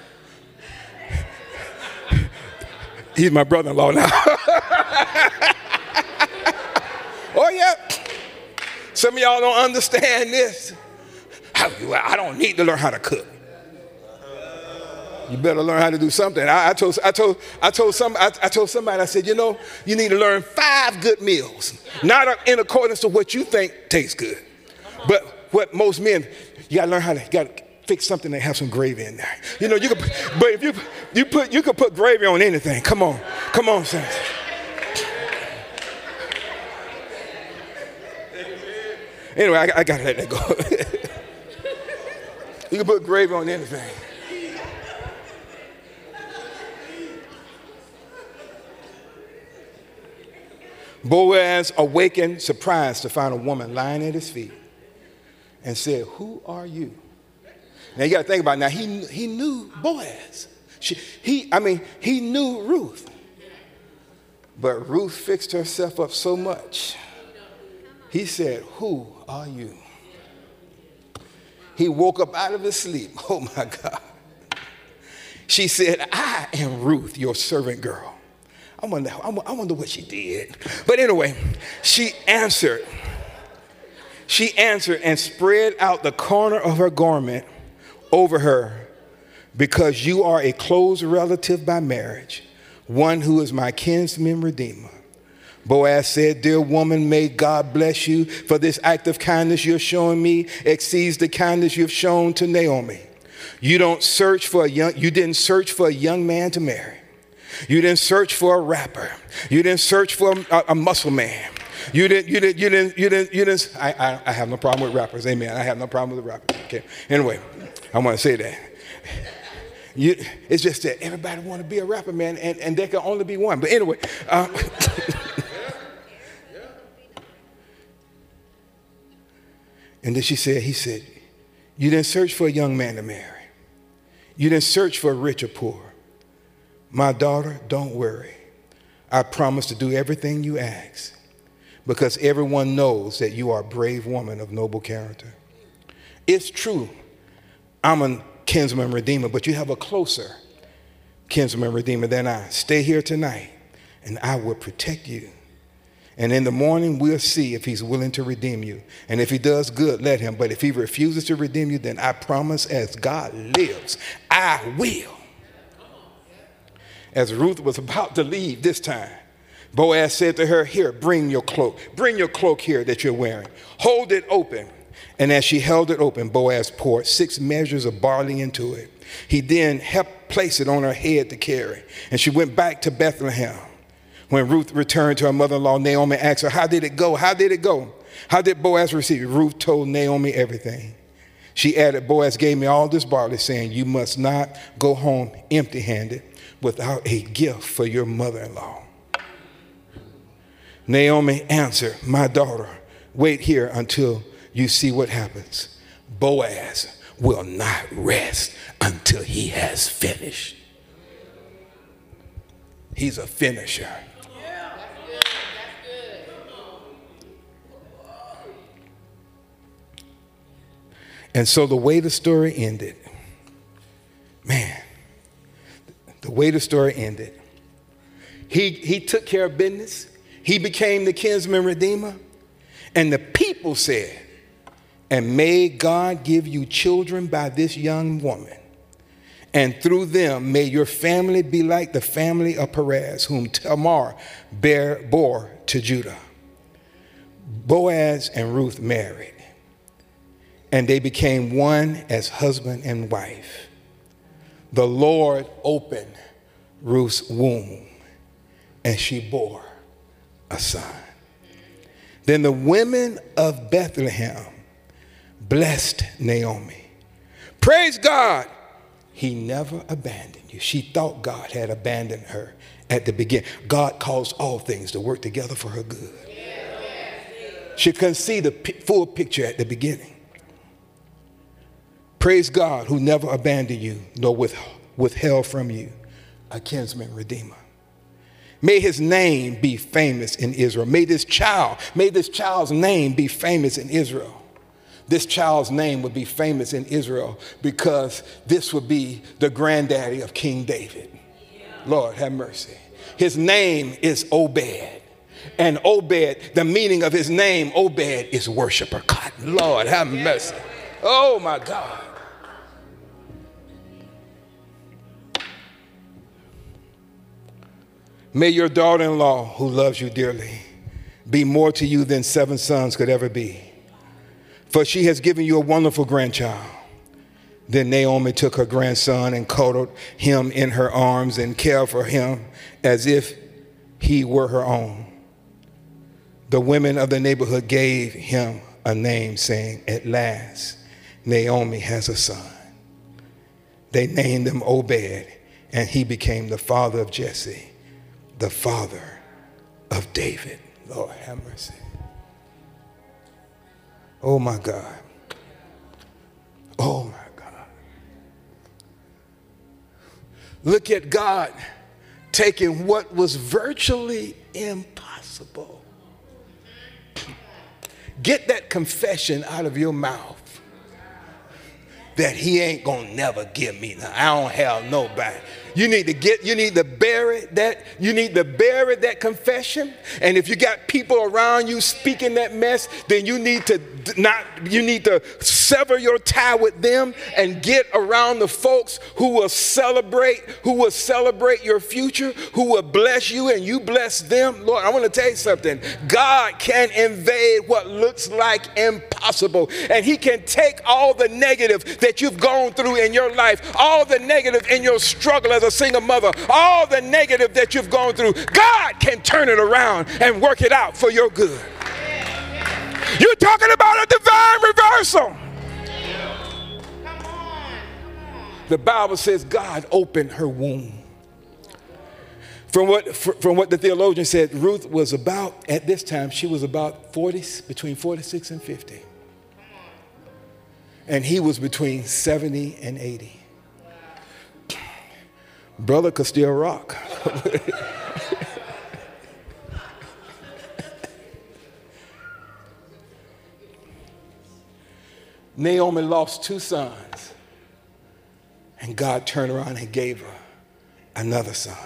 He's my brother-in-law now. Oh, yeah. Some of y'all don't understand this. I don't need to learn how to cook. You better learn how to do something. I, I told, I told, I told some, I, I told somebody. I said, you know, you need to learn five good meals, not in accordance to what you think tastes good, but what most men. You gotta learn how to. You gotta, fix something that has some gravy in there. You know, you could, but if you you put you could put gravy on anything. Come on, come on, saints. Anyway, I, I gotta let that go. You can put gravy on anything. Boaz awakened, surprised to find a woman lying at his feet, and said, "Who are you?" Now you got to think about it. Now he he knew Boaz. She, he I mean he knew Ruth, but Ruth fixed herself up so much. He said, "Who are you?" He woke up out of his sleep. Oh my God! She said, "I am Ruth, your servant girl." I wonder I wonder what she did. But anyway, she answered. She answered and spread out the corner of her garment over her, because you are a close relative by marriage, one who is my kinsman redeemer. Boaz said, dear woman, may God bless you, for this act of kindness you're showing me exceeds the kindness you've shown to Naomi. You don't search for a young, you didn't search for a young man to marry. You didn't search for a rapper. You didn't search for a, a muscle man. You didn't, you didn't, you didn't, you didn't, you didn't. I, I, I have no problem with rappers. Amen. I have no problem with the rappers. Okay. Anyway, I want to say that. You, it's just that everybody want to be a rapper, man, and, and there can only be one. But anyway. Um, and then she said, he said, you didn't search for a young man to marry. You didn't search for rich or poor. My daughter, don't worry. I promise to do everything you ask, because everyone knows that you are a brave woman of noble character. It's true, I'm a kinsman redeemer, but you have a closer kinsman redeemer than I. Stay here tonight, and I will protect you. And in the morning, we'll see if he's willing to redeem you. And if he does, good, let him. But if he refuses to redeem you, then I promise, as God lives, I will. As Ruth was about to leave this time, Boaz said to her, here, bring your cloak. Bring your cloak here that you're wearing. Hold it open. And as she held it open, Boaz poured six measures of barley into it. He then helped place it on her head to carry. And she went back to Bethlehem. When Ruth returned to her mother-in-law, Naomi asked her, how did it go? How did it go? How did Boaz receive it? Ruth told Naomi everything. She added, Boaz gave me all this barley, saying, you must not go home empty-handed without a gift for your mother-in-law. Naomi answered, my daughter, wait here until you see what happens. Boaz will not rest until he has finished. He's a finisher. Yeah. That's good. That's good. And so the way the story ended, man, the way the story ended, he, he took care of business. He became the kinsman redeemer. And the people said, and may God give you children by this young woman. And through them, may your family be like the family of Perez, whom Tamar bare, bore to Judah. Boaz and Ruth married, and they became one as husband and wife. The Lord opened Ruth's womb, and she bore a son. Then the women of Bethlehem blessed Naomi. Praise God. He never abandoned you. She thought God had abandoned her at the beginning. God caused all things to work together for her good. She couldn't see the full picture at the beginning. Praise God, who never abandoned you, nor withheld from you a kinsman redeemer. May his name be famous in Israel. May this child, may this child's name be famous in Israel. This child's name would be famous in Israel because this would be the granddaddy of King David. Lord, have mercy. His name is Obed. And Obed, the meaning of his name, Obed, is worshiper. God, Lord, have mercy. Oh, my God. May your daughter-in-law, who loves you dearly, be more to you than seven sons could ever be. For she has given you a wonderful grandchild. Then Naomi took her grandson and cuddled him in her arms and cared for him as if he were her own. The women of the neighborhood gave him a name, saying, at last, Naomi has a son. They named him Obed, and he became the father of Jesse, the father of David. Lord, have mercy. Oh, my God. Oh, my God. Look at God taking what was virtually impossible. Get that confession out of your mouth that he ain't going to never give me nothing. I don't have nobody. You need to get, you need to bury that, you need to bury that confession. And if you got people around you speaking that mess, then you need to not, you need to sever your tie with them and get around the folks who will celebrate, who will celebrate your future, who will bless you and you bless them. Lord, I want to tell you something. God can invade what looks like impossible. And he can take all the negative that you've gone through in your life, all the negative in your struggle as a single mother, all the negative that you've gone through, God can turn it around and work it out for your good. You're talking about a divine reversal. Come on, come on. The Bible says God opened her womb. From what, from what the theologian said, Ruth was about, at this time, she was about forty, between forty-six and fifty. And he was between seventy and eighty. Brother could still rock. Naomi lost two sons, and God turned around and gave her another son.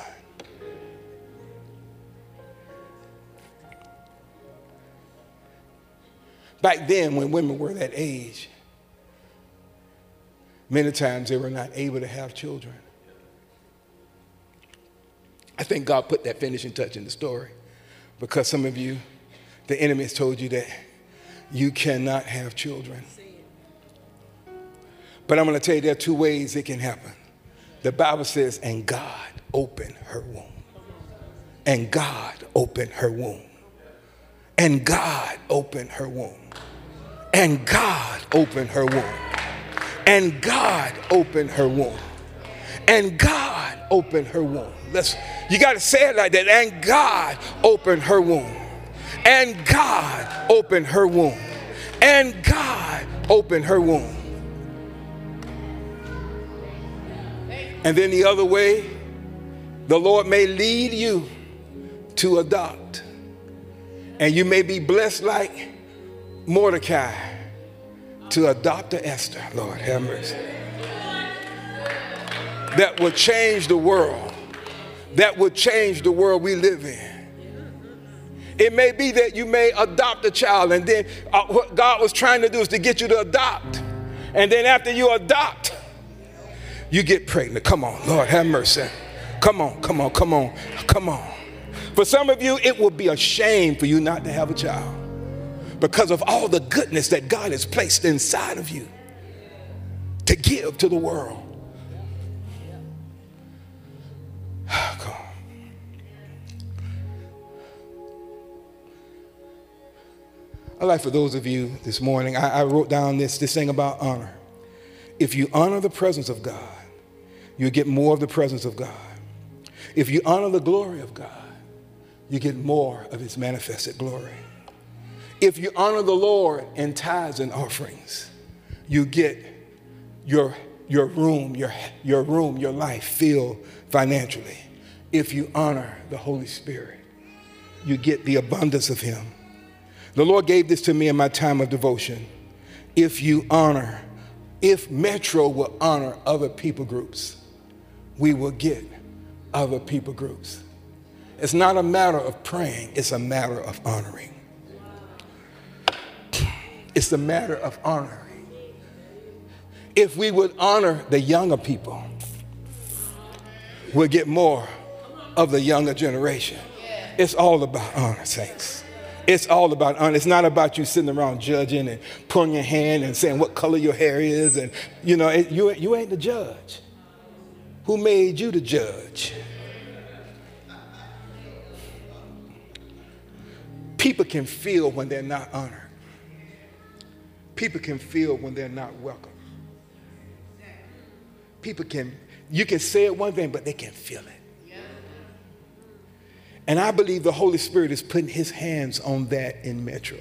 Back then, when women were that age, many times they were not able to have children. I think God put that finishing touch in the story because some of you, the enemy has told you that you cannot have children. But I'm going to tell you there are two ways it can happen. The Bible says, and God opened her womb. And God opened her womb. And God opened her womb. And God opened her womb. And God opened her womb. And God opened her womb. Let's, you got to say it like that. And God opened her womb. And God opened her womb. And God opened her womb. And then the other way, the Lord may lead you to adopt. And you may be blessed like Mordecai to adopt an Esther. Lord have mercy. That will change the world. That will change the world we live in. It may be that you may adopt a child, and then uh, what God was trying to do is to get you to adopt. And then after you adopt, you get pregnant. Come on, Lord, have mercy. Come on, come on, come on, come on. For some of you, it will be a shame for you not to have a child because of all the goodness that God has placed inside of you to give to the world. Oh, come on. I'd like for those of you this morning, I, I wrote down this, this thing about honor. If you honor the presence of God, you get more of the presence of God. If you honor the glory of God, you get more of his manifested glory. If you honor the Lord in tithes and offerings, you get your, your room, your, your room, your life filled financially. If you honor the Holy Spirit, you get the abundance of him. The Lord gave this to me in my time of devotion. If you honor, if Metro will honor other people groups, we will get other people groups. It's not a matter of praying, it's a matter of honoring. It's a matter of honoring. If we would honor the younger people, we'll get more of the younger generation. It's all about honor, saints. It's all about honor. It's not about you sitting around judging and pulling your hand and saying what color your hair is. And, you know, it, you, you ain't the judge. Who made you the judge? People can feel when they're not honored. People can feel when they're not welcome. People can, you can say it one thing, but they can feel it. And I believe the Holy Spirit is putting his hands on that in Metro.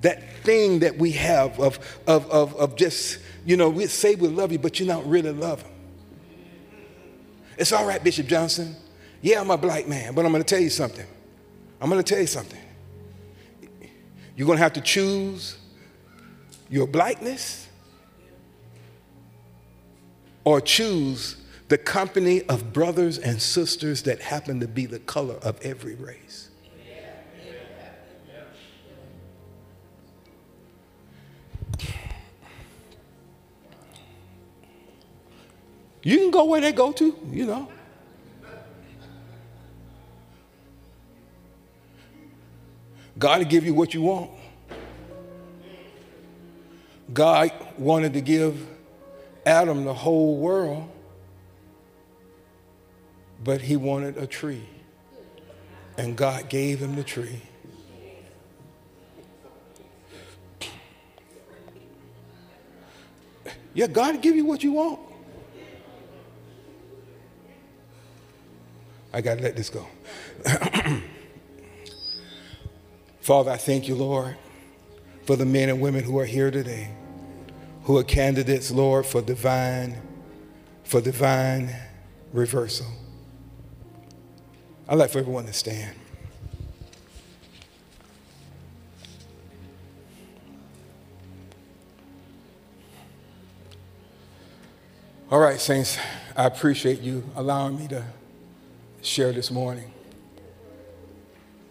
That thing that we have of, of, of, of just, you know, we say we love you, but you don't really love him. It's all right, Bishop Johnson. Yeah, I'm a black man, but I'm going to tell you something. I'm going to tell you something. You're going to have to choose your blackness or choose the company of brothers and sisters that happen to be the color of every race. You can go where they go to, you know. God will give you what you want. God wanted to give Adam the whole world, but he wanted a tree, and God gave him the tree. Yeah, God will give you what you want. I got to let this go. Father, I thank you, Lord, for the men and women who are here today, who are candidates, Lord, for divine, for divine reversal. I'd like for everyone to stand. All right, saints, I appreciate you allowing me to share this morning.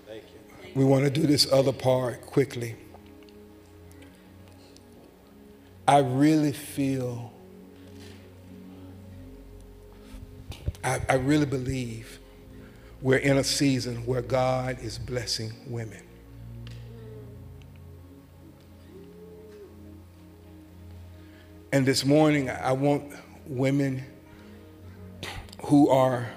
Thank you. We want to do this other part quickly. I really feel, I, I really believe we're in a season where God is blessing women. And this morning, I want women who are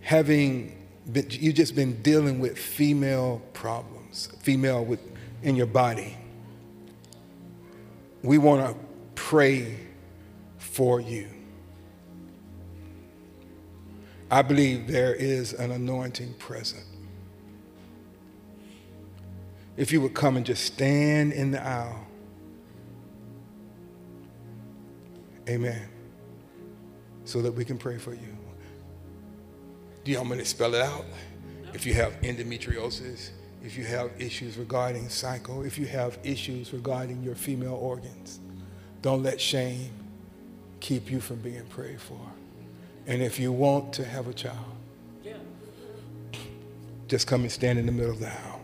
having, been, you've just been dealing with female problems, female with, in your body. we want to pray for you. I believe there is an anointing present. If you would come and just stand in the aisle. Amen. So that we can pray for you. Do you want me to spell it out? If you have endometriosis, if you have issues regarding cycle, if you have issues regarding your female organs, don't let shame keep you from being prayed for. And if you want to have a child, yeah. just come and stand in the middle of the aisle.